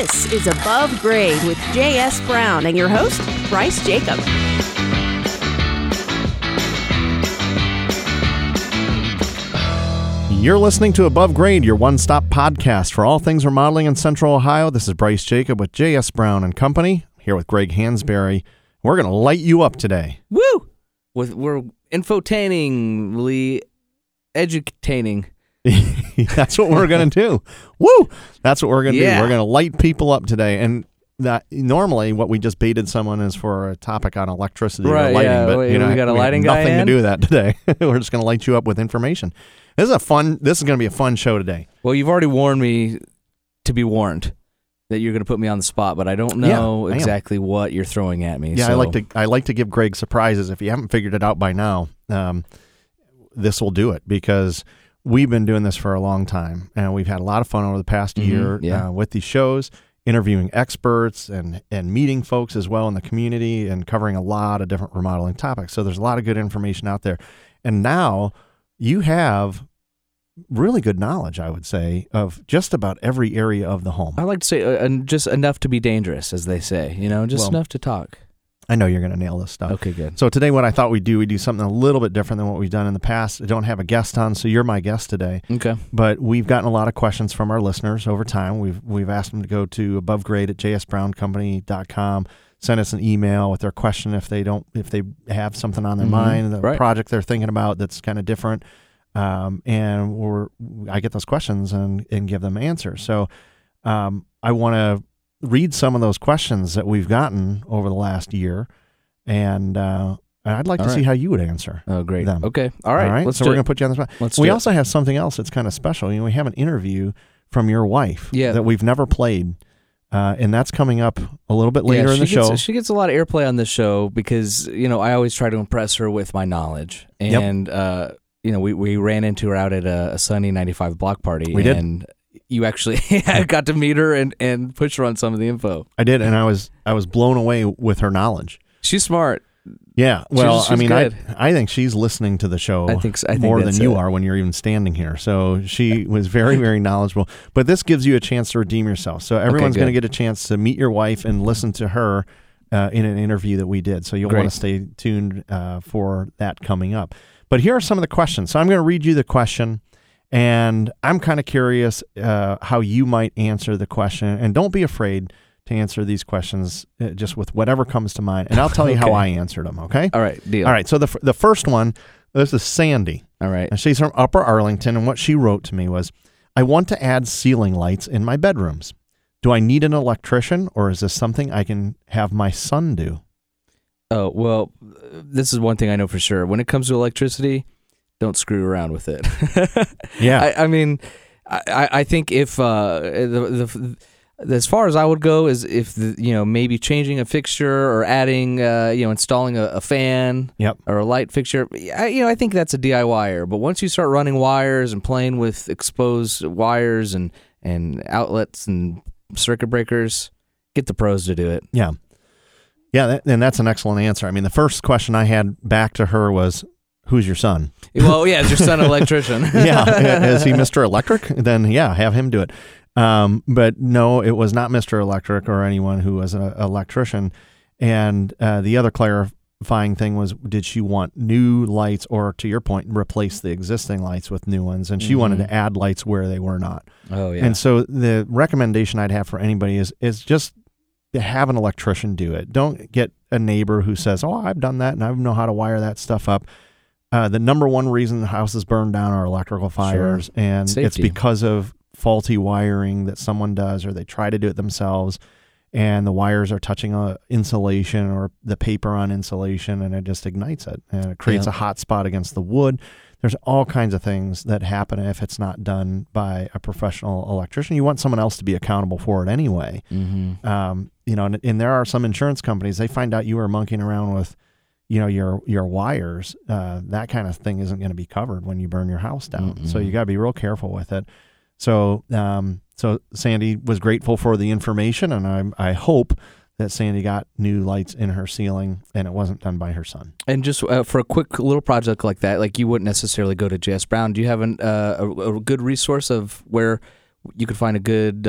This is Above Grade with J.S. Brown and your host, Bryce Jacob. You're listening to Above Grade, your one-stop podcast for all things remodeling in Central Ohio. This is Bryce Jacob with J.S. Brown and Company, here with Greg Hansberry. We're going to light you up today. Woo! We're infotainingly educataining. That's what we're going to do. Woo! That's what we're going to do. We're going to light people up today. And that, normally what we just baited someone is for a topic on electricity or lighting. Yeah. But we got a lighting guy nothing in? To do that today. We're just going to light you up with information. This is going to be a fun show today. Well, you've already warned me to be warned that you're going to put me on the spot, but I don't know exactly what you're throwing at me. Yeah, so. I like to give Greg surprises. If you haven't figured it out by now, this will do it, because we've been doing this for a long time, and we've had a lot of fun over the past year with these shows, interviewing experts and meeting folks as well in the community and covering a lot of different remodeling topics. So there's a lot of good information out there. And now you have really good knowledge, I would say, of just about every area of the home. I like to say just enough to be dangerous, as they say, enough to talk. I know you're going to nail this stuff. Okay, good. So today what I thought we'd do something a little bit different than what we've done in the past. I don't have a guest on, so you're my guest today. Okay. But we've gotten a lot of questions from our listeners over time. We've asked them to go to abovegrade@jsbrowncompany.com, send us an email with their question if they have something on their mind, the project they're thinking about that's kind of different. And I get those questions and give them answers. So I want to read some of those questions that we've gotten over the last year, and I'd like to see how you would answer. Oh, great. Them. Okay. All right. Let's so we're going to put you on the spot. We also have something else that's kind of special. We have an interview from your wife that we've never played, and that's coming up a little bit later in the show. She gets a lot of airplay on this show because, I always try to impress her with my knowledge. And, we ran into her out at a Sunny 95 block party. We did. And you actually got to meet her and push her on some of the info. I did, and I was blown away with her knowledge. She's smart. Yeah, well, she's good. I think she's listening to the show more than you are when you're even standing here. So she was very, very knowledgeable. But this gives you a chance to redeem yourself. So everyone's going to get a chance to meet your wife and listen to her in an interview that we did. So you'll want to stay tuned for that coming up. But here are some of the questions. So I'm going to read you the question. And I'm kind of curious how you might answer the question. And don't be afraid to answer these questions just with whatever comes to mind. And I'll tell you how I answered them, okay? All right, deal. All right, so the first one, this is Sandy. All right. And she's from Upper Arlington. And what she wrote to me was, I want to add ceiling lights in my bedrooms. Do I need an electrician, or is this something I can have my son do? Oh, well, this is one thing I know for sure. When it comes to electricity, don't screw around with it. I think if as far as I would go is if maybe changing a fixture or adding installing a fan or a light fixture. I think that's a DIYer. But once you start running wires and playing with exposed wires and outlets and circuit breakers, get the pros to do it. Yeah, and that's an excellent answer. I mean, the first question I had back to her was, who's your son? Well, yeah, is your son an electrician? Is he Mr. Electric? Then, have him do it. But no, it was not Mr. Electric or anyone who was an electrician. And the other clarifying thing was, did she want new lights or, to your point, replace the existing lights with new ones? And she wanted to add lights where they were not. Oh, yeah. And so the recommendation I'd have for anybody is just to have an electrician do it. Don't get a neighbor who says, oh, I've done that and I know how to wire that stuff up. The number one reason houses burn down are electrical fires, and safety. It's because of faulty wiring that someone does, or they try to do it themselves, and the wires are touching insulation or the paper on insulation, and it just ignites it, and it creates a hot spot against the wood. There's all kinds of things that happen if it's not done by a professional electrician. You want someone else to be accountable for it anyway. Mm-hmm. And there are some insurance companies, they find out you are monkeying around with your wires, that kind of thing isn't going to be covered when you burn your house down. Mm-hmm. So you got to be real careful with it. So Sandy was grateful for the information, and I hope that Sandy got new lights in her ceiling and it wasn't done by her son. And just for a quick little project like that, like you wouldn't necessarily go to J.S. Brown. Do you have a good resource of where you could find a good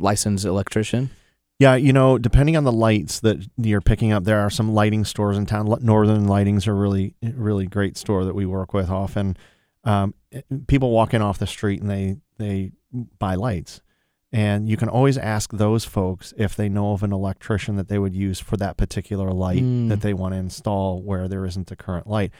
licensed electrician? Yeah, you know, depending on the lights that you're picking up, there are some lighting stores in town. Northern Lightings are really, really great store that we work with often. People walk in off the street and they buy lights. And you can always ask those folks if they know of an electrician that they would use for that particular light that they want to install where there isn't a current light.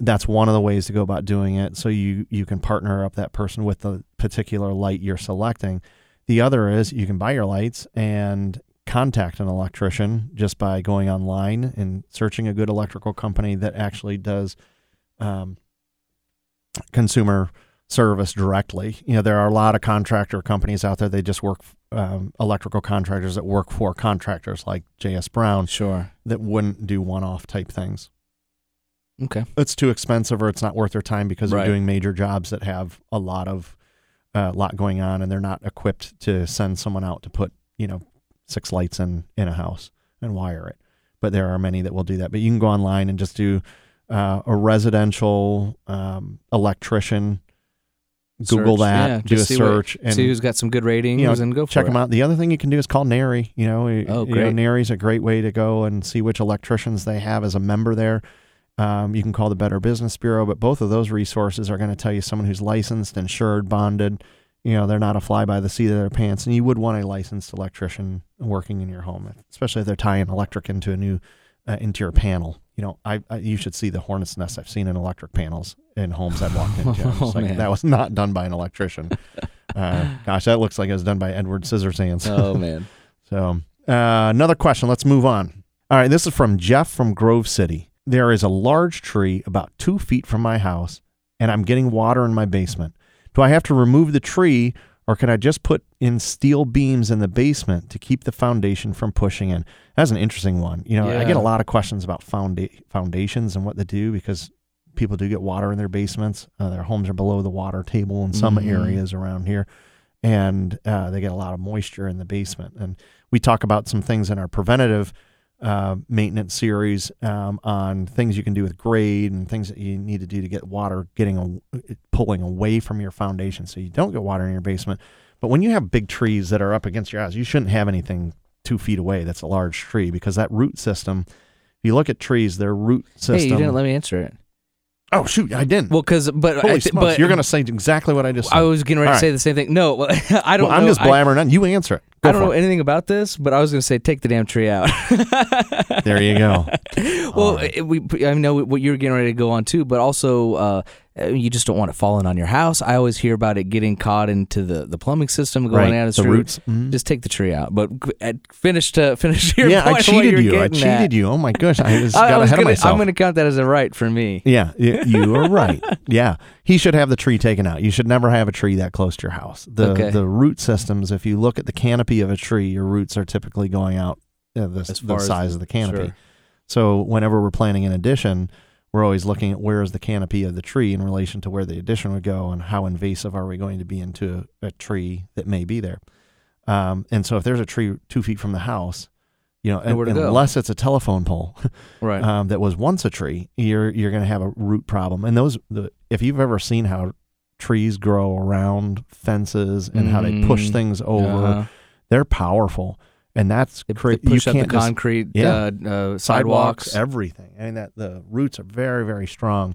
That's one of the ways to go about doing it. So you can partner up that person with the particular light you're selecting. The other is you can buy your lights and contact an electrician just by going online and searching a good electrical company that actually does consumer service directly. You know, there are a lot of contractor companies out there. They just work electrical contractors that work for contractors like J.S. Brown. Sure. That wouldn't do one-off type things. Okay. It's too expensive or it's not worth their time because they're doing major jobs that have a lot of lot going on, and they're not equipped to send someone out to put, you know, 6 lights in a house and wire it. But there are many that will do that. But you can go online and just do a residential electrician. Google search, that, do a search. And see who's got some good ratings, you know, and go for it. Check them out. The other thing you can do is call NARI. You know, NARI's a great way to go and see which electricians they have as a member there. You can call the Better Business Bureau, but both of those resources are going to tell you someone who's licensed, insured, bonded. You know, they're not a fly by the seat of their pants, and you would want a licensed electrician working in your home, especially if they're tying electric into a new into your panel. You know, you should see the hornet's nest I've seen in electric panels in homes I've walked into. That was not done by an electrician. Gosh, that looks like it was done by Edward Scissorhands. Oh, man. So another question. Let's move on. All right. This is from Jeff from Grove City. There is a large tree about 2 feet from my house, and I'm getting water in my basement. Do I have to remove the tree, or can I just put in steel beams in the basement to keep the foundation from pushing in? That's an interesting one. You know, yeah. I get a lot of questions about foundations and what they do, because people do get water in their basements. Their homes are below the water table in some areas around here, and they get a lot of moisture in the basement. And we talk about some things in our preventative maintenance series on things you can do with grade and things that you need to do to get water pulling away from your foundation so you don't get water in your basement. But when you have big trees that are up against your house, you shouldn't have anything 2 feet away that's a large tree, because that root system, if you look at trees, their root system... Hey, you didn't let me answer it. Oh, shoot, I didn't. Well, because you're going to say exactly what I just said. I was getting ready to say the same thing. No, I don't know. I'm just blabbering on. You answer it. I don't know anything about this, but I was going to say, take the damn tree out. There you go. Well, I know what you're getting ready to go on too, but also you just don't want it falling on your house. I always hear about it getting caught into the plumbing system, going out of the roots. Mm-hmm. Just take the tree out. But finish your point. I cheated you. Oh my gosh, I got ahead of myself. I'm going to count that as a right for me. Yeah, you are right. Yeah, he should have the tree taken out. You should never have a tree that close to your house. The root systems. If you look at the canopy of a tree, your roots are typically going out the size of the canopy. Sure. So whenever we're planning an addition, we're always looking at where is the canopy of the tree in relation to where the addition would go, and how invasive are we going to be into a tree that may be there. And so if there's a tree 2 feet from the house, you know, unless it's a telephone pole that was once a tree, you're going to have a root problem. And if you've ever seen how trees grow around fences and how they push things over, they're powerful, and that's crazy. They push up the concrete, sidewalks, everything. I mean, the roots are very, very strong.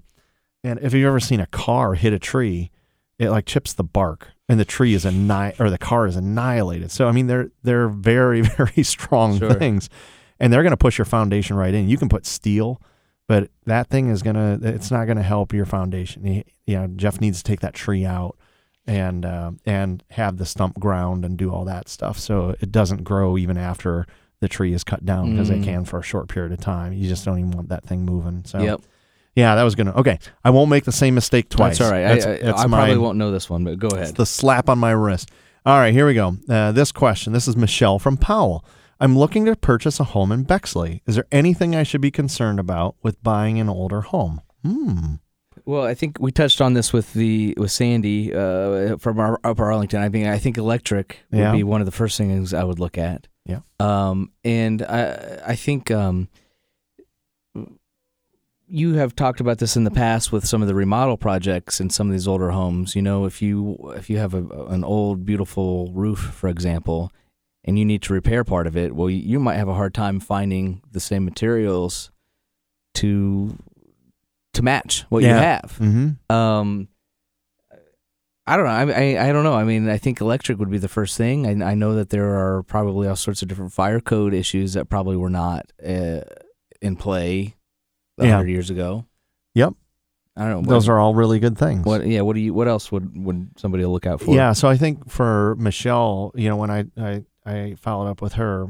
And if you've ever seen a car hit a tree, it like chips the bark, and the tree is or the car is annihilated. So I mean, they're very, very strong things, and they're going to push your foundation right in. You can put steel, but that thing it's not going to help your foundation. You know, Jeff needs to take that tree out and have the stump ground and do all that stuff, so it doesn't grow even after the tree is cut down, because it can for a short period of time. You just don't even want that thing moving. So okay, I won't make the same mistake twice. That's all right. I probably won't know this one, but go ahead. It's the slap on my wrist. All right, here we go. This question. This is Michelle from Powell. I'm looking to purchase a home in Bexley. Is there anything I should be concerned about with buying an older home? Well, I think we touched on this with Sandy from our Upper Arlington. I think electric would be one of the first things I would look at. Yeah. And I think you have talked about this in the past with some of the remodel projects in some of these older homes. You know, if you have an old, beautiful roof, for example, and you need to repair part of it, well, you might have a hard time finding the same materials to match what you have. Mm-hmm. I don't know. I don't know. I mean, I think electric would be the first thing. I know that there are probably all sorts of different fire code issues that probably were not in play 100 years ago. Yep. I don't know. Those are all really good things. What else would somebody look out for? Yeah. So I think for Michelle, you know, when I followed up with her,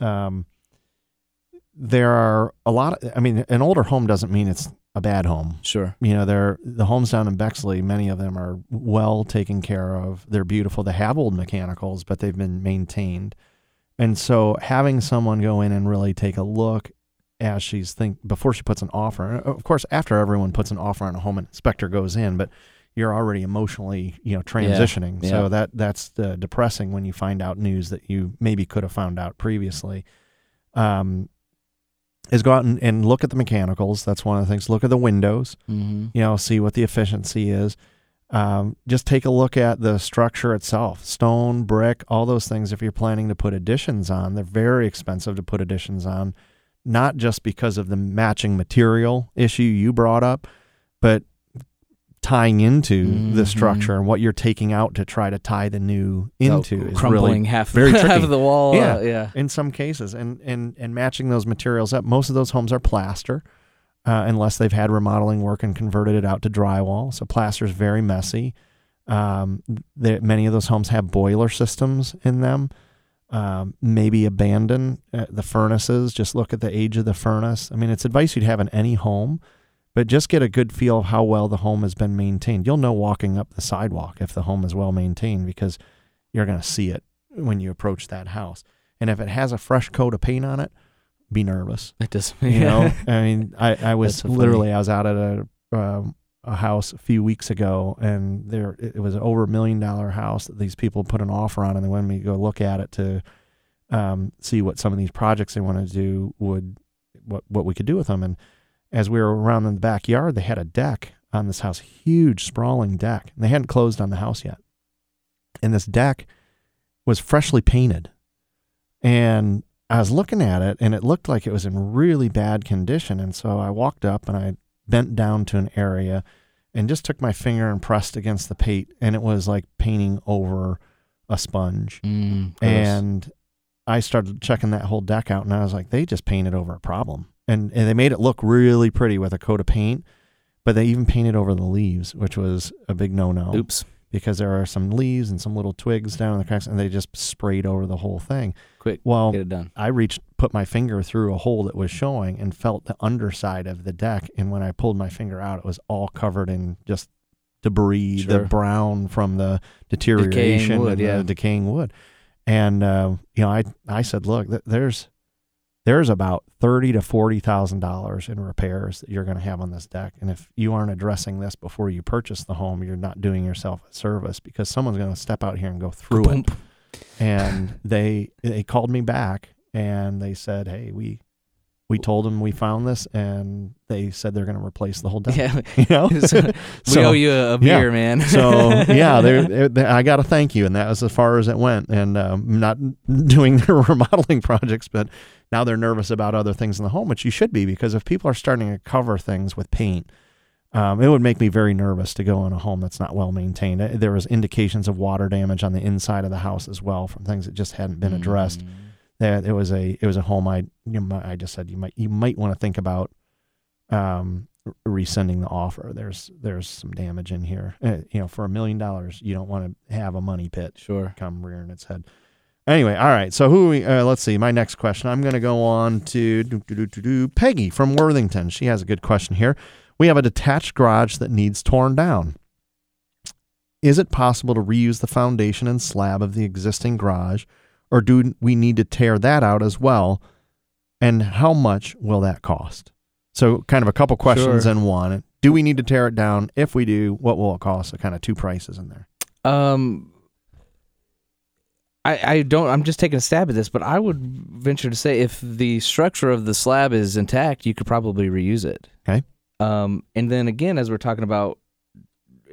there are a lot of, I mean, an older home doesn't mean it's a bad home. Sure. You know, the homes down in Bexley, many of them are well taken care of. They're beautiful. They have old mechanicals, but they've been maintained. And so having someone go in and really take a look as she's before she puts an offer. Of course, after everyone puts an offer on a home, an inspector goes in, but you're already emotionally, you know, transitioning. Yeah. So that's depressing when you find out news that you maybe could have found out previously. Is go out and look at the mechanicals. That's one of the things. Look at the windows, mm-hmm. you know, see what the efficiency is. Just take a look at the structure itself, stone, brick, all those things. If you're planning to put additions on, they're very expensive to put additions on, not just because of the matching material issue you brought up, but tying into mm-hmm. the structure and what you're taking out to try to tie the new into is crumbling really half of the wall. Yeah, yeah. In some cases, and matching those materials up. Most of those homes are plaster, unless they've had remodeling work and converted it out to drywall. So plaster is very messy. Many of those homes have boiler systems in them. Maybe abandon the furnaces. Just look at the age of the furnace. I mean, it's advice you'd have in any home. But just get a good feel of how well the home has been maintained. You'll know walking up the sidewalk if the home is well maintained because you're going to see it when you approach that house. And if it has a fresh coat of paint on it, be nervous. It does. You know, I mean, I was literally, I was out at a house a few weeks ago, and it was over $1 million house that these people put an offer on, and they wanted me to go look at it to see what some of these projects they want to do what we could do with them. And as we were around in the backyard, they had a deck on this house, huge sprawling deck. And they hadn't closed on the house yet. And this deck was freshly painted. And I was looking at it, and it looked like it was in really bad condition. And so I walked up, and I bent down to an area and just took my finger and pressed against the paint. And it was like painting over a sponge. And I started checking that whole deck out, and I was like, they just painted over a problem. And they made it look really pretty with a coat of paint, but they even painted over the leaves, which was a big no-no. Oops. Because there are some leaves and some little twigs down in the cracks, and they just sprayed over the whole thing. Quick, get it done. I put my finger through a hole that was showing and felt the underside of the deck, and when I pulled my finger out, it was all covered in just debris, the brown from the deterioration, the decaying wood. And, you know, I said, look, there's about $30,000 to $40,000 in repairs that you're going to have on this deck. And if you aren't addressing this before you purchase the home, you're not doing yourself a service because someone's going to step out here and go through it. And they called me back and they said, hey, we told them we found this, and they said they're going to replace the whole deck. Yeah. You know? We owe you a beer, man. So, yeah, I got to thank you, and that was as far as it went. And not doing their remodeling projects, but now they're nervous about other things in the home, which you should be, because if people are starting to cover things with paint, it would make me very nervous to go in a home that's not well maintained. There was indications of water damage on the inside of the house as well from things that just hadn't been addressed. That it was a home I just said you might want to think about rescinding the offer. There's some damage in here. You know, for $1 million, you don't want to have a money pit come rearing its head. Anyway, all right. So let's see. My next question. I'm going to go on to Peggy from Worthington. She has a good question here. We have a detached garage that needs torn down. Is it possible to reuse the foundation and slab of the existing garage? Or do we need to tear that out as well? And how much will that cost? So kind of a couple questions in one. Do we need to tear it down? If we do, what will it cost? So kind of two prices in there. I'm just taking a stab at this, but I would venture to say if the structure of the slab is intact, you could probably reuse it. Okay. And then again, as we're talking about,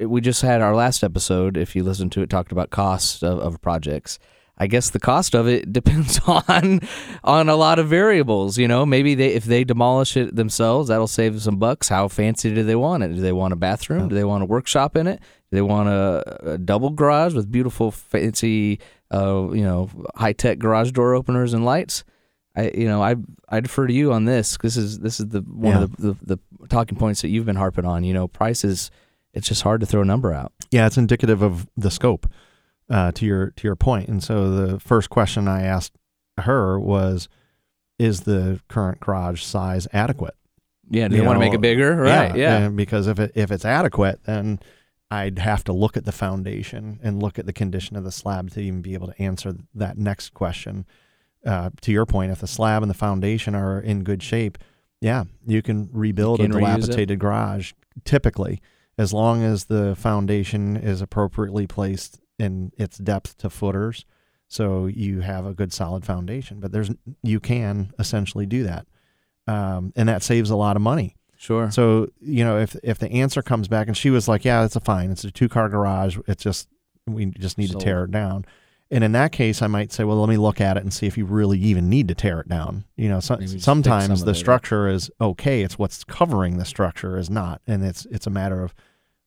we just had our last episode, if you listened to it, talked about costs of projects. I guess the cost of it depends on a lot of variables. You know, maybe if they demolish it themselves, that'll save some bucks. How fancy do they want it? Do they want a bathroom? Do they want a workshop in it? Do they want a double garage with beautiful, fancy, high-tech garage door openers and lights? I defer to you on this. This is the one of the talking points that you've been harping on. You know, prices. It's just hard to throw a number out. Yeah, it's indicative of the scope. To your point. And so the first question I asked her was, is the current garage size adequate? Yeah, do you want to make it bigger? Right, yeah. Because if it's adequate, then I'd have to look at the foundation and look at the condition of the slab to even be able to answer that next question. To your point, if the slab and the foundation are in good shape, yeah, you can rebuild a dilapidated garage typically, as long as the foundation is appropriately placed in its depth to footers, so you have a good solid foundation. But you can essentially do that, and that saves a lot of money. Sure. So if the answer comes back and she was like, "Yeah, that's fine. It's a 2-car garage. It's just we just need to tear it down." And in that case, I might say, "Well, let me look at it and see if you really even need to tear it down." Sometimes the structure is okay. It's what's covering the structure is not, and it's a matter of,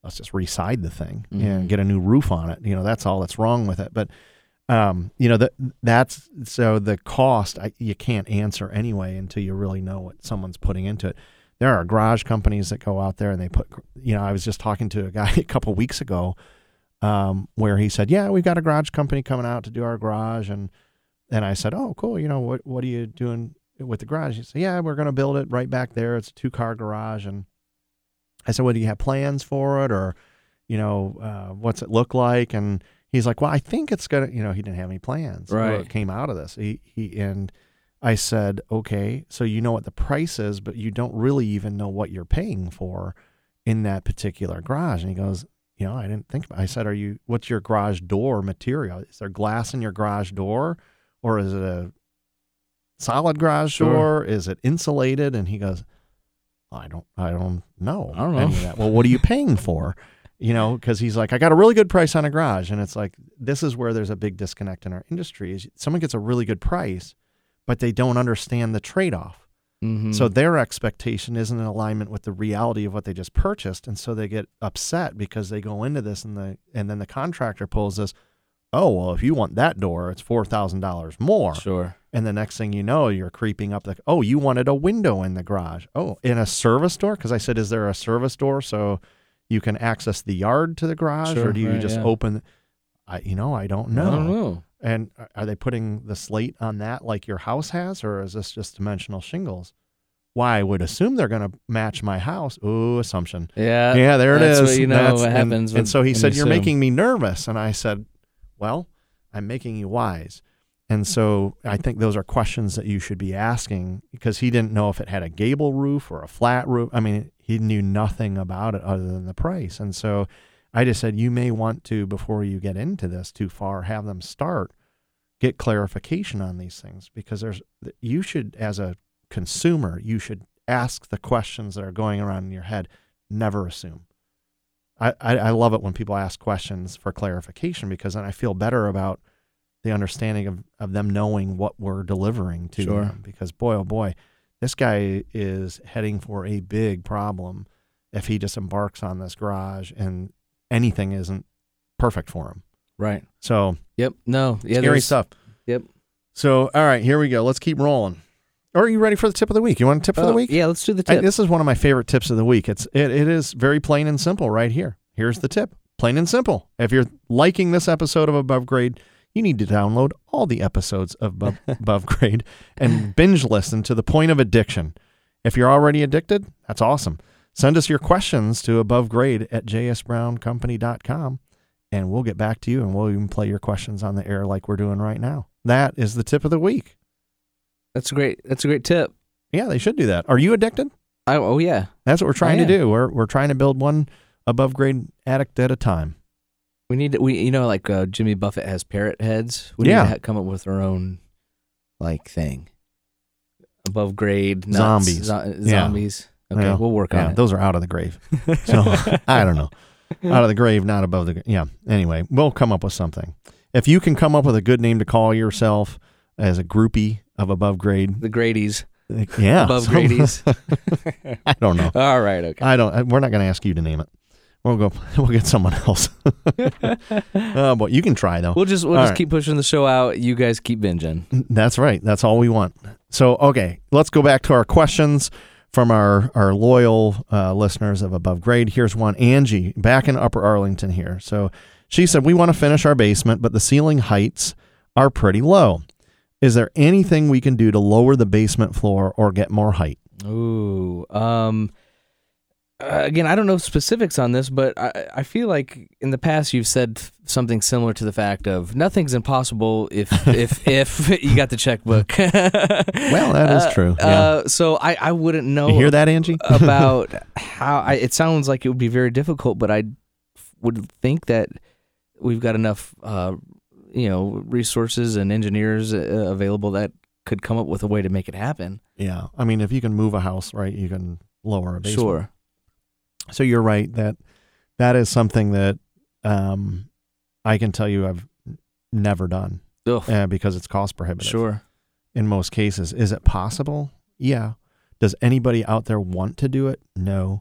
let's just reside the thing and get a new roof on it. That's all that's wrong with it. But, that's so the cost you can't answer anyway until you really know what someone's putting into it. There are garage companies that go out there and they put, I was just talking to a guy a couple of weeks ago where he said, yeah, we've got a garage company coming out to do our garage. And I said, oh, cool. What are you doing with the garage? He said, yeah, we're going to build it right back there. It's a 2-car garage. And I said, well, do you have plans for it or, what's it look like? And he's like, well, I think it's going to, he didn't have any plans. Right. Well, it came out of this. And I said, okay, so you know what the price is, but you don't really even know what you're paying for in that particular garage. And he goes, I didn't think about it. I said, what's your garage door material? Is there glass in your garage door or is it a solid garage door? Is it insulated? And he goes, I don't know. Any of that. Well, what are you paying for? Because he's like, I got a really good price on a garage. And it's like, this is where there's a big disconnect in our industry is someone gets a really good price, but they don't understand the trade-off. Mm-hmm. So their expectation isn't in alignment with the reality of what they just purchased. And so they get upset because they go into this and then the contractor pulls this, oh, well, if you want that door, it's $4,000 more. Sure. And the next thing you know, you're creeping up like, oh, you wanted a window in the garage. Oh, in a service door? Because I said, is there a service door so you can access the yard to the garage? Sure, or do you open? I don't know. And are they putting the slate on that like your house has? Or is this just dimensional shingles? Why I would assume they're going to match my house. Ooh, assumption. Yeah, there it is. That's what what happens. And so he said, you're making me nervous. And I said, well, I'm making you wise. And so I think those are questions that you should be asking because he didn't know if it had a gable roof or a flat roof. I mean, he knew nothing about it other than the price. And so I just said, you may want to, before you get into this too far, have them start, get clarification on these things because you should, as a consumer, you should ask the questions that are going around in your head. Never assume. I love it when people ask questions for clarification because then I feel better about the understanding of them knowing what we're delivering to them because boy, oh boy, this guy is heading for a big problem if he just embarks on this garage and anything isn't perfect for him. Right. So scary stuff. Yep. So, all right, here we go. Let's keep rolling. Are you ready for the tip of the week? You want a tip for the week? Yeah, let's do the tip. This is one of my favorite tips of the week. It is very plain and simple right here. Here's the tip. Plain and simple. If you're liking this episode of Above Grade, you need to download all the episodes of Above Grade and binge listen to the point of addiction. If you're already addicted, that's awesome. Send us your questions to abovegrade@jsbrowncompany.com, and we'll get back to you, and we'll even play your questions on the air like we're doing right now. That is the tip of the week. That's a great tip. Yeah, they should do that. Are you addicted? Oh, yeah. That's what we're trying to do. We're trying to build one Above Grade addict at a time. We need to, Jimmy Buffett has parrot heads. We need to come up with our own, thing. Above Grade. Nuts, zombies. Okay, well, we'll work on it. Those are out of the grave. So I don't know. Out of the grave, not above the grave. Yeah. Anyway, we'll come up with something. If you can come up with a good name to call yourself as a groupie of Above Grade. The Gradies. Yeah. Above Gradies. I don't know. All right. Okay. We're not going to ask you to name it. We'll get someone else. But you can try though. We'll just keep pushing the show out. You guys keep binging. That's right. That's all we want. So, okay, let's go back to our questions from our loyal listeners of Above Grade. Here's one, Angie, back in Upper Arlington here. So she said, we want to finish our basement, but the ceiling heights are pretty low. Is there anything we can do to lower the basement floor or get more height? Ooh, again, I don't know specifics on this, but I feel like in the past you've said something similar to the fact of nothing's impossible if you got the checkbook. Well, that is true. Yeah. So I wouldn't know. You hear that, Angie? About how it sounds like it would be very difficult, but I would think that we've got enough, resources and engineers available that could come up with a way to make it happen. Yeah, I mean, if you can move a house, right, you can lower a basement. Sure. So you're right that is something that I can tell you I've never done because it's cost prohibitive. Sure. In most cases. Is it possible? Yeah. Does anybody out there want to do it? No.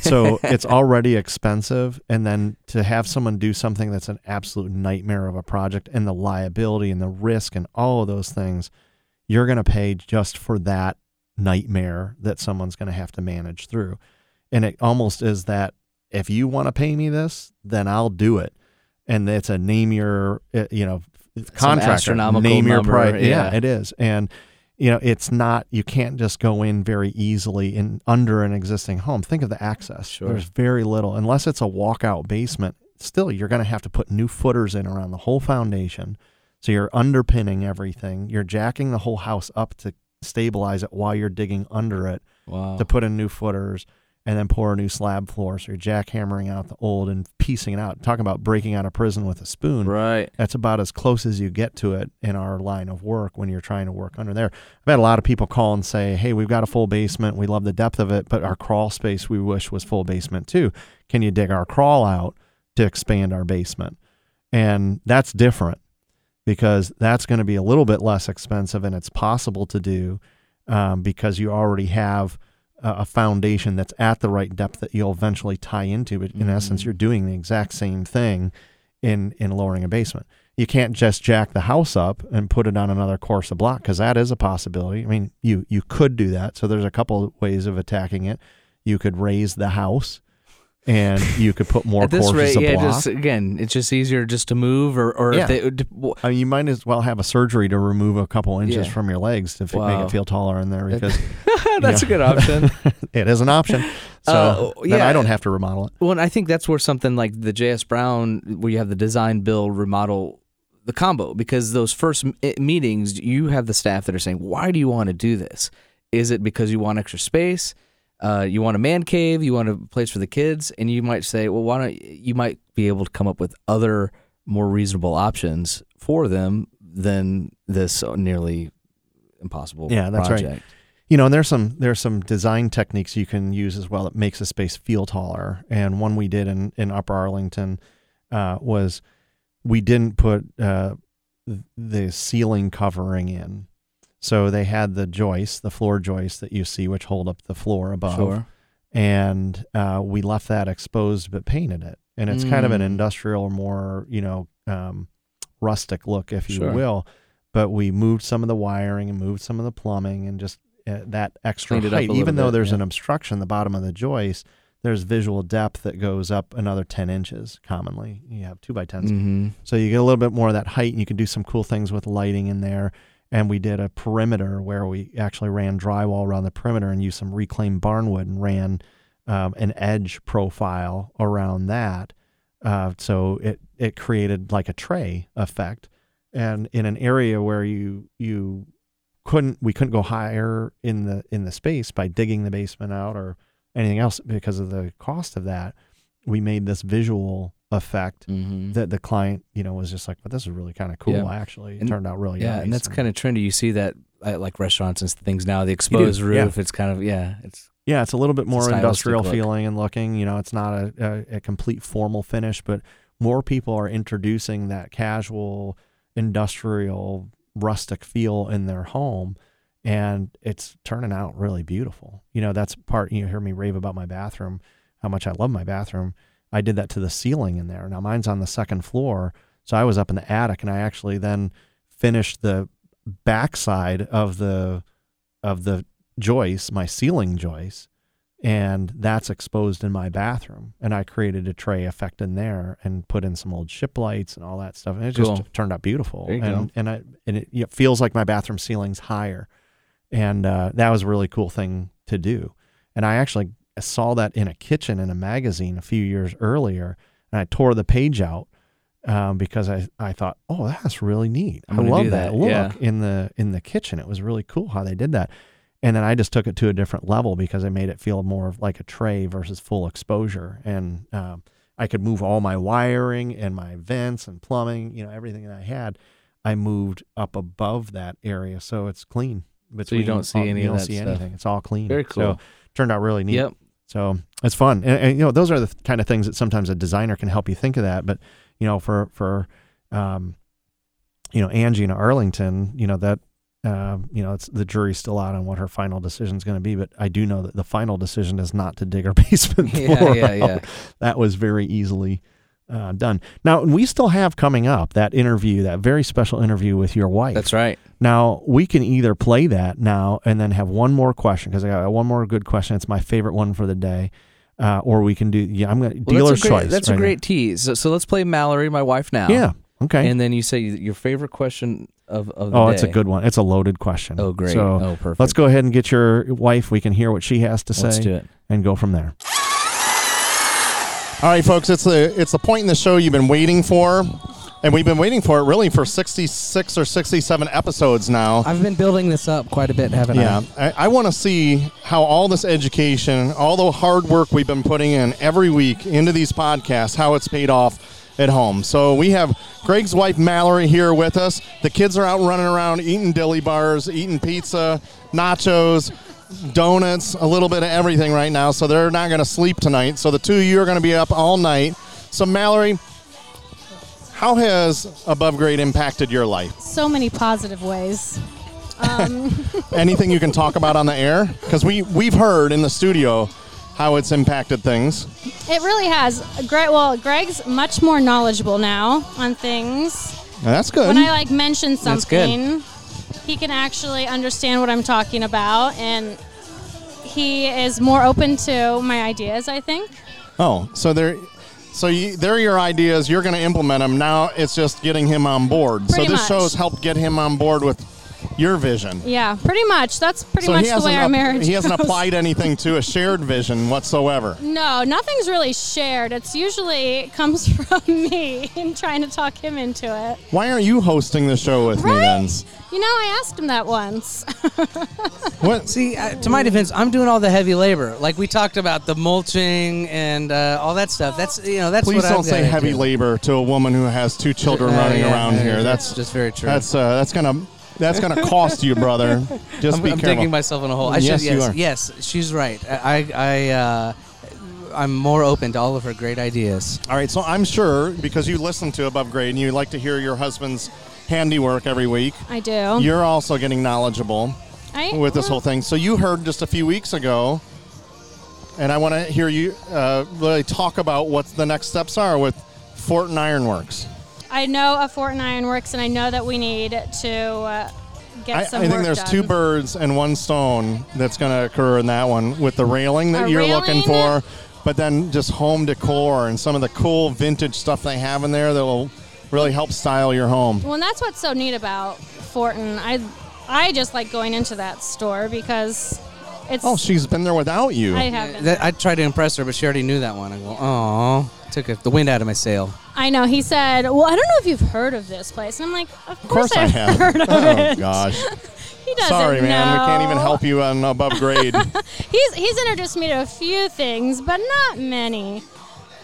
So it's already expensive. And then to have someone do something that's an absolute nightmare of a project and the liability and the risk and all of those things, you're going to pay just for that nightmare that someone's going to have to manage through. And it almost is that if you want to pay me this, then I'll do it. And it's a name your, contractor. Astronomical name number, your price. Yeah, it is. And, it's not, you can't just go in very easily under an existing home. Think of the access. Sure. There's very little, unless it's a walkout basement. Still, you're going to have to put new footers in around the whole foundation. So you're underpinning everything. You're jacking the whole house up to stabilize it while you're digging under it. Wow. To put in new footers. And then pour a new slab floor. So you're jackhammering out the old and piecing it out. Talking about breaking out of prison with a spoon. Right. That's about as close as you get to it in our line of work when you're trying to work under there. I've had a lot of people call and say, hey, we've got a full basement. We love the depth of it, but our crawl space we wish was full basement too. Can you dig our crawl out to expand our basement? And that's different because that's going to be a little bit less expensive and it's possible to do because you already have a foundation that's at the right depth that you'll eventually tie into. But in essence, you're doing the exact same thing in lowering a basement. You can't just jack the house up and put it on another course of block because that is a possibility. I mean, you could do that. So there's a couple of ways of attacking it. You could raise the house and you could put more courses of block. It's just easier just to move or yeah. You might as well have a surgery to remove a couple inches from your legs to make it feel taller in there because... That's a good option. It is an option. So then I don't have to remodel it. Well, and I think that's where something like the J.S. Brown, where you have the design, build, remodel, the combo, because those first meetings, you have the staff that are saying, why do you want to do this? Is it because you want extra space? You want a man cave, you want a place for the kids, and you might say, well, why don't you might be able to come up with other more reasonable options for them than this nearly impossible project. That's right. And there's some design techniques you can use as well that makes a space feel taller. And one we did in Upper Arlington was we didn't put the ceiling covering in. So they had the floor joists that you see, which hold up the floor above. Sure. And we left that exposed but painted it. And it's kind of an industrial, more, rustic look, if you will. But we moved some of the wiring and moved some of the plumbing and just that extra height. Even though there's an obstruction at the bottom of the joist, there's visual depth that goes up another 10 inches commonly. You have 2x10s. Mm-hmm. So you get a little bit more of that height, and you can do some cool things with lighting in there. And we did a perimeter where we actually ran drywall around the perimeter and used some reclaimed barnwood and ran an edge profile around that. So it created like a tray effect. And in an area where we couldn't go higher in the space by digging the basement out or anything else because of the cost of that, we made this visual effect that the client, was just like, but this is really kind of cool, actually. It turned out really nice. Yeah, and that's kind of trendy. You see that like restaurants and things now, the exposed roof. Yeah. It's kind of, it's a little bit more industrial feeling and looking. You know, it's not a complete formal finish, but more people are introducing that casual, industrial, rustic feel in their home, and it's turning out really beautiful. You know, that's part, you hear me rave about my bathroom, how much I love my bathroom. I did that to the ceiling in there. Now mine's on the second floor, so I was up in the attic, and I actually then finished the backside of the joist, my ceiling joist, and that's exposed in my bathroom. And I created a tray effect in there and put in some old ship lights and all that stuff. And it just turned out beautiful. And it feels like my bathroom ceiling's higher. And that was a really cool thing to do. And I actually saw that in a kitchen in a magazine a few years earlier. And I tore the page out because I thought, oh, that's really neat. I love that look in the kitchen. It was really cool how they did that. And then I just took it to a different level because I made it feel more like a tray versus full exposure. And I could move all my wiring and my vents and plumbing, you know, everything that I had, I moved up above that area. So it's clean. So you don't see anything. It's all clean. Very cool. So it turned out really neat. Yep. So it's fun. And you know, those are the kind of things that sometimes a designer can help you think of that. But, you know, for Angie in Arlington, you know, that, it's the jury's still out on what her final decision is going to be, but I do know that the final decision is not to dig her basement floor out. That was very easily done. Now, we still have coming up that interview, that very special interview with your wife. That's right. Now, we can either play that now and then have one more question, because I got one more good question. It's my favorite one for the day. Or we can do, dealer's choice. That's a great tease. So let's play Mallory, my wife, now. Yeah. Okay. And then you say your favorite question of the day. Oh, it's a good one. It's a loaded question. Oh, great. So perfect. Let's go ahead and get your wife. We can hear what she has to say. Let's do it. And go from there. All right, folks, it's the point in the show you've been waiting for. And we've been waiting for it really for 66 or 67 episodes now. I've been building this up quite a bit, haven't I? Yeah. I want to see how all this education, all the hard work we've been putting in every week into these podcasts, how it's paid off at home. So we have Greg's wife Mallory here with us. The kids are out running around eating dilly bars, eating pizza, nachos, donuts, a little bit of everything right now. So they're not going to sleep tonight. So the two of you are going to be up all night. So Mallory, how has Above Grade impacted your life? So many positive ways. Anything you can talk about on the air? Because we've heard in the studio how it's impacted things. It really has. Greg's much more knowledgeable now on things. That's good. When I mention something, he can actually understand what I'm talking about, and he is more open to my ideas, I think. Oh, so they're your ideas. You're going to implement them. Now it's just getting him on board. Pretty so this much. Show's helped get him on board with your vision. Yeah, pretty much. That's pretty much the way our marriage goes. He hasn't applied anything to a shared vision whatsoever. No, nothing's really shared. It's usually comes from me and trying to talk him into it. Why aren't you hosting the show with me then? You know, I asked him that once. What? See, to my defense, I'm doing all the heavy labor. Like we talked about the mulching and all that stuff. That's Please what don't I've say heavy do. Labor to a woman who has two children running around here. That's just very true. That's going to cost you, brother. Just be careful. I'm digging myself in a hole. Yes, she's right. I'm more open to all of her great ideas. All right, so I'm sure, because you listen to Above Grade and you like to hear your husband's handiwork every week. I do. You're also getting knowledgeable with this whole thing. So you heard just a few weeks ago, and I want to hear you really talk about what the next steps are with Fortin Ironworks. I know of Fortin Ironworks, and I know that we need to get some work done. I think there's two birds and one stone that's going to occur in that one, with the railing that you're looking for, but then just home decor and some of the cool vintage stuff they have in there that will really help style your home. Well, and that's what's so neat about Fortin. I just like going into that store because it's... Oh, she's been there without you. I haven't. I tried to impress her, but she already knew that one. I go, oh, took the wind out of my sail. I know. He said, well, I don't know if you've heard of this place. And I'm like, of course I have heard of it. Oh, gosh. He doesn't Sorry, man. Know. We can't even help you on Above Grade. He's introduced me to a few things, but not many.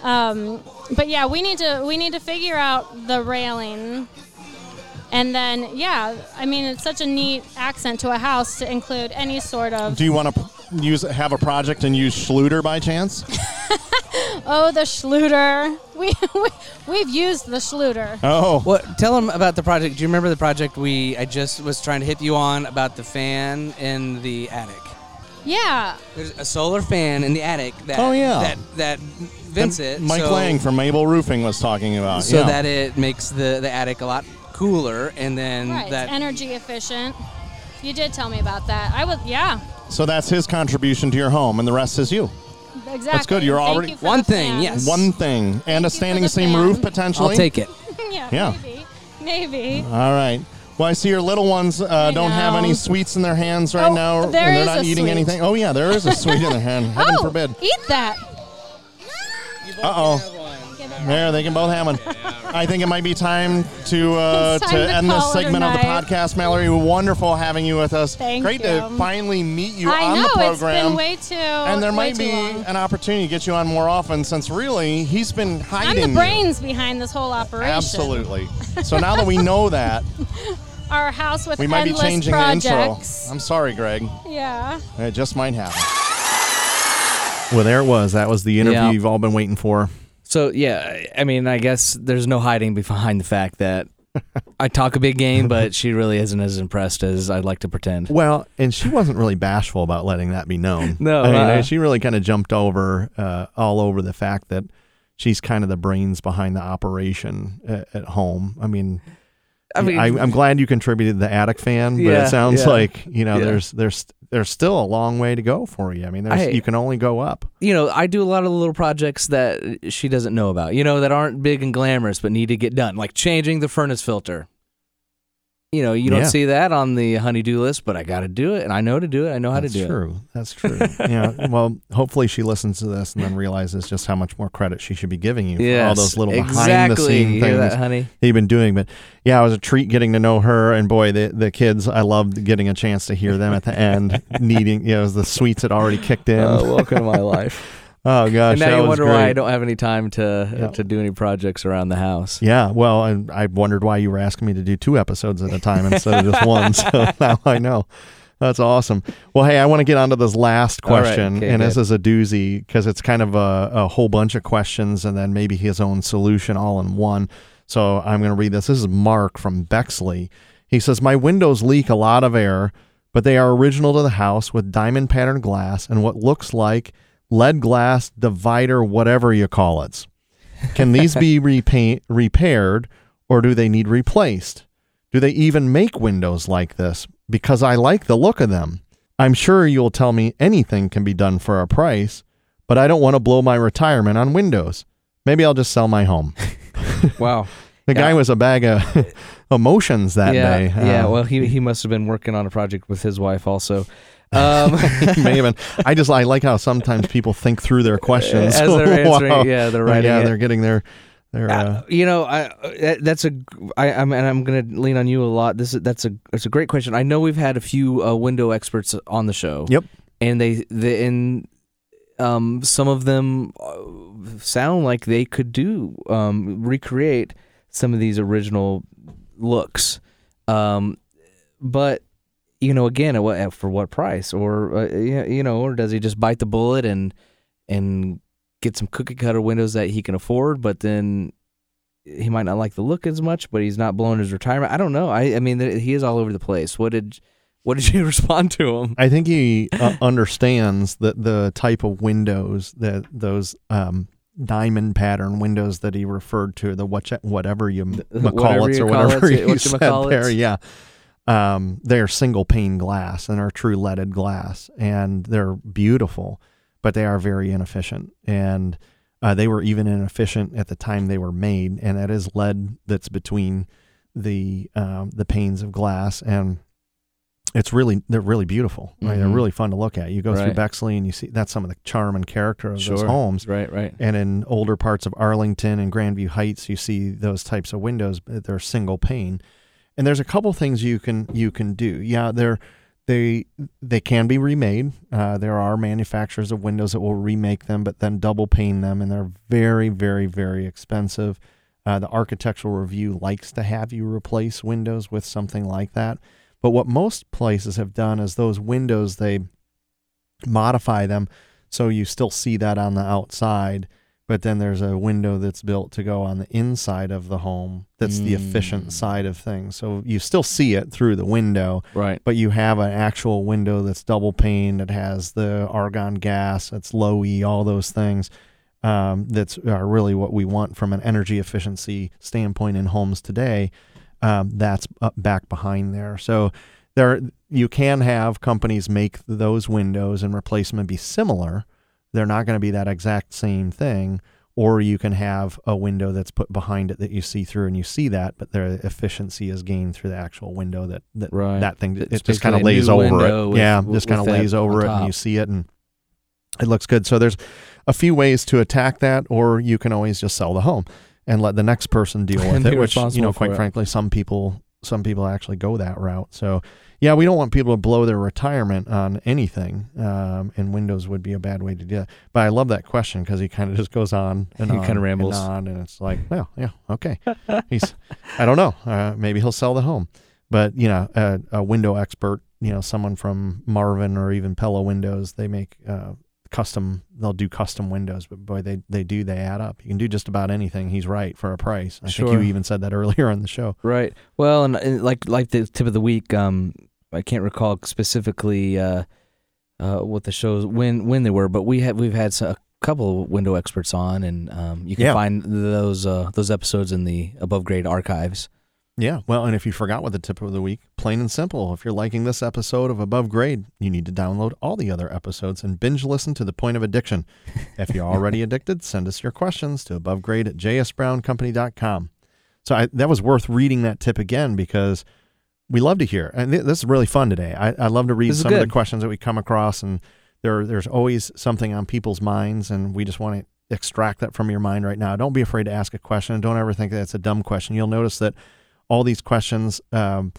But, yeah, we need to figure out the railing And then, yeah, I mean, it's such a neat accent to a house to include any sort of... Do you want to have a project and use Schluter by chance? Oh, the Schluter. We've used the Schluter. Oh. Well, tell them about the project. Do you remember the project I just was trying to hit you on about the fan in the attic? Yeah. There's a solar fan in the attic that vents it. Mike Lang from Mabel Roofing was talking about. So that it makes the attic a lot cooler, and then it's energy efficient. You did tell me about that. So that's his contribution to your home, and the rest is you. Exactly. That's good. You're already one thing, and thank a standing seam roof potentially. I'll take it. yeah. Maybe. All right. Well, I see your little ones don't have any sweets in their hands right now, and they're not eating anything. Oh yeah, there is a sweet in their hand. Heaven forbid. Eat that. Uh oh. There, they can both have one. I think it might be time to end this segment of the podcast, Mallory. Wonderful having you with us. Thank you. Great to finally meet you on the program. I know, it's been way too long. And there might be an opportunity to get you on more often, since really he's been hiding. I'm the brains behind this whole operation. Absolutely. So now that we know that. Our house with endless projects. We might be changing the intro. I'm sorry, Greg. Yeah. It just might happen. Well, there it was. That was the interview you've all been waiting for. So, yeah, I mean, I guess there's no hiding behind the fact that I talk a big game, but she really isn't as impressed as I'd like to pretend. Well, and she wasn't really bashful about letting that be known. No. I mean, she really kind of jumped all over the fact that she's kind of the brains behind the operation at home. I mean I'm glad you contributed the attic fan, but it sounds like, there's still a long way to go for you. I mean, you can only go up. You know, I do a lot of little projects that she doesn't know about, that aren't big and glamorous but need to get done, like changing the furnace filter. You know, you don't see that on the honey-do list, but I got to do it, and I know to do it. I know how to do it. That's true. That's true. Yeah. Well, hopefully she listens to this and then realizes just how much more credit she should be giving you for all those little behind-the-scenes things that you've been doing. But, it was a treat getting to know her, and boy, the kids, I loved getting a chance to hear them at the end, the sweets had already kicked in. Welcome to my life. Oh, gosh. And now you wonder why I don't have any time to do any projects around the house. Yeah. Well, I wondered why you were asking me to do 2 episodes at a time instead of just one. So now I know. That's awesome. Well, hey, I want to get on to this last question. Right, okay, and this is a doozy because it's kind of a whole bunch of questions and then maybe his own solution all in one. So I'm going to read this. This is Mark from Bexley. He says, my windows leak a lot of air, but they are original to the house with diamond patterned glass and what looks like lead glass divider, whatever you call it. Can these be repaired or do they need replaced? Do they even make windows like this? Because I like the look of them. I'm sure you'll tell me anything can be done for a price, but I don't want to blow my retirement on windows. Maybe I'll just sell my home. Wow. The guy was a bag of emotions that day. Yeah, well, he must have been working on a project with his wife also. Maven. I like how sometimes people think through their questions as they're answering. Wow. Yeah, they're writing. Yeah, they're getting their. I'm going to lean on you a lot. It's a great question. I know we've had a few window experts on the show. Yep, and they some of them sound like they could recreate some of these original looks, but. Again, for what price, or does he just bite the bullet and get some cookie cutter windows that he can afford? But then he might not like the look as much, but he's not blowing his retirement. I don't know. I mean, he is all over the place. What did you respond to him? I think he understands that the type of windows that those diamond pattern windows that he referred to, the whatever you call it or whatever you said there, yeah. They're single pane glass and are true leaded glass, and they're beautiful, but they are very inefficient. And they were even inefficient at the time they were made, and that is lead that's between the panes of glass, and they're really beautiful. Mm-hmm. Right? They're really fun to look at. You go through Bexley and you see that's some of the charm and character of those homes. Right. And in older parts of Arlington and Grandview Heights, you see those types of windows. They're single pane. And there's a couple things you can do. Yeah, they can be remade. There are manufacturers of windows that will remake them, but then double pane them, and they're very, very, very expensive. The architectural review likes to have you replace windows with something like that. But what most places have done is those windows, they modify them so you still see that on the outside, but then there's a window that's built to go on the inside of the home. That's the efficient side of things. So you still see it through the window, right? But you have an actual window that's double pane. It has the argon gas. It's low E, all those things. That's really what we want from an energy efficiency standpoint in homes today. That's back behind there. So there, you can have companies make those windows and replace them and be similar. They're not going to be that exact same thing. Or you can have a window that's put behind it that you see through and you see that, but their efficiency is gained through the actual window that thing. It just kind of lays over it. Yeah, just kind of lays over it and you see it and it looks good. So there's a few ways to attack that, or you can always just sell the home and let the next person deal with it, which, you know, quite frankly, some people actually go that route. So yeah, we don't want people to blow their retirement on anything, and windows would be a bad way to do that. But I love that question because he kind of just goes on and on. He kind of rambles. And it's like, well, yeah, okay. I don't know. Maybe he'll sell the home. But, you know, a window expert, you know, someone from Marvin or even Pella Windows, they make custom windows. But, boy, they add up. You can do just about anything. He's right for a price. I think you even said that earlier on the show. Right. Well, and like the tip of the week, I can't recall specifically what the shows when they were, but we've had a couple of window experts on, and you can find those episodes in the Above Grade archives. Yeah, well, and if you forgot what the tip of the week, plain and simple, if you're liking this episode of Above Grade, you need to download all the other episodes and binge listen to the point of addiction. If you're already addicted, send us your questions to abovegrade@jsbrowncompany.com. So that was worth reading that tip again because we love to hear. And this is really fun today. I love to read some of the questions that we come across, and there's always something on people's minds, and we just want to extract that from your mind right now. Don't be afraid to ask a question. Don't ever think that it's a dumb question. You'll notice that all these questions that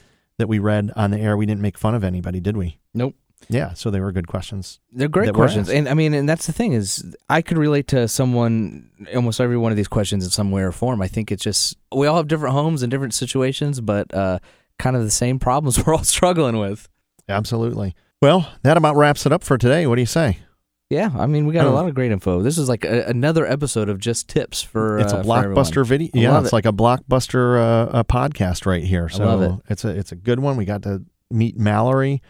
we read on the air, we didn't make fun of anybody, did we? Nope. Yeah, so they were good questions. They're great questions. And I mean, and that's the thing is I could relate to someone, almost every one of these questions in some way or form. I think it's just, we all have different homes and different situations, but kind of the same problems we're all struggling with. Absolutely. Well, that about wraps it up for today. What do you say? Yeah, I mean, we got a lot of great info. This is like another episode of just tips for It's a blockbuster video. Yeah, it's like a blockbuster podcast right here. So I love it. It's a good one. We got to meet Mallory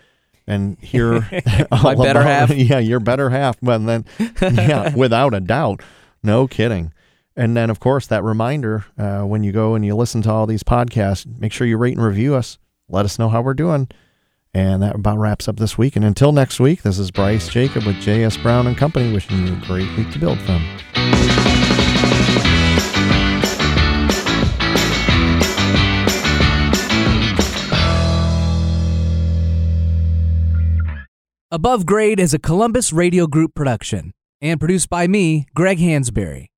and hear my better half. Yeah, your better half. But then, yeah, without a doubt, no kidding. And then, of course, that reminder when you go and you listen to all these podcasts, make sure you rate and review us. Let us know how we're doing. And that about wraps up this week. And until next week, this is Bryce Jacob with J.S. Brown and Company wishing you a great week to build from. Above Grade is a Columbus Radio Group production and produced by me, Greg Hansberry.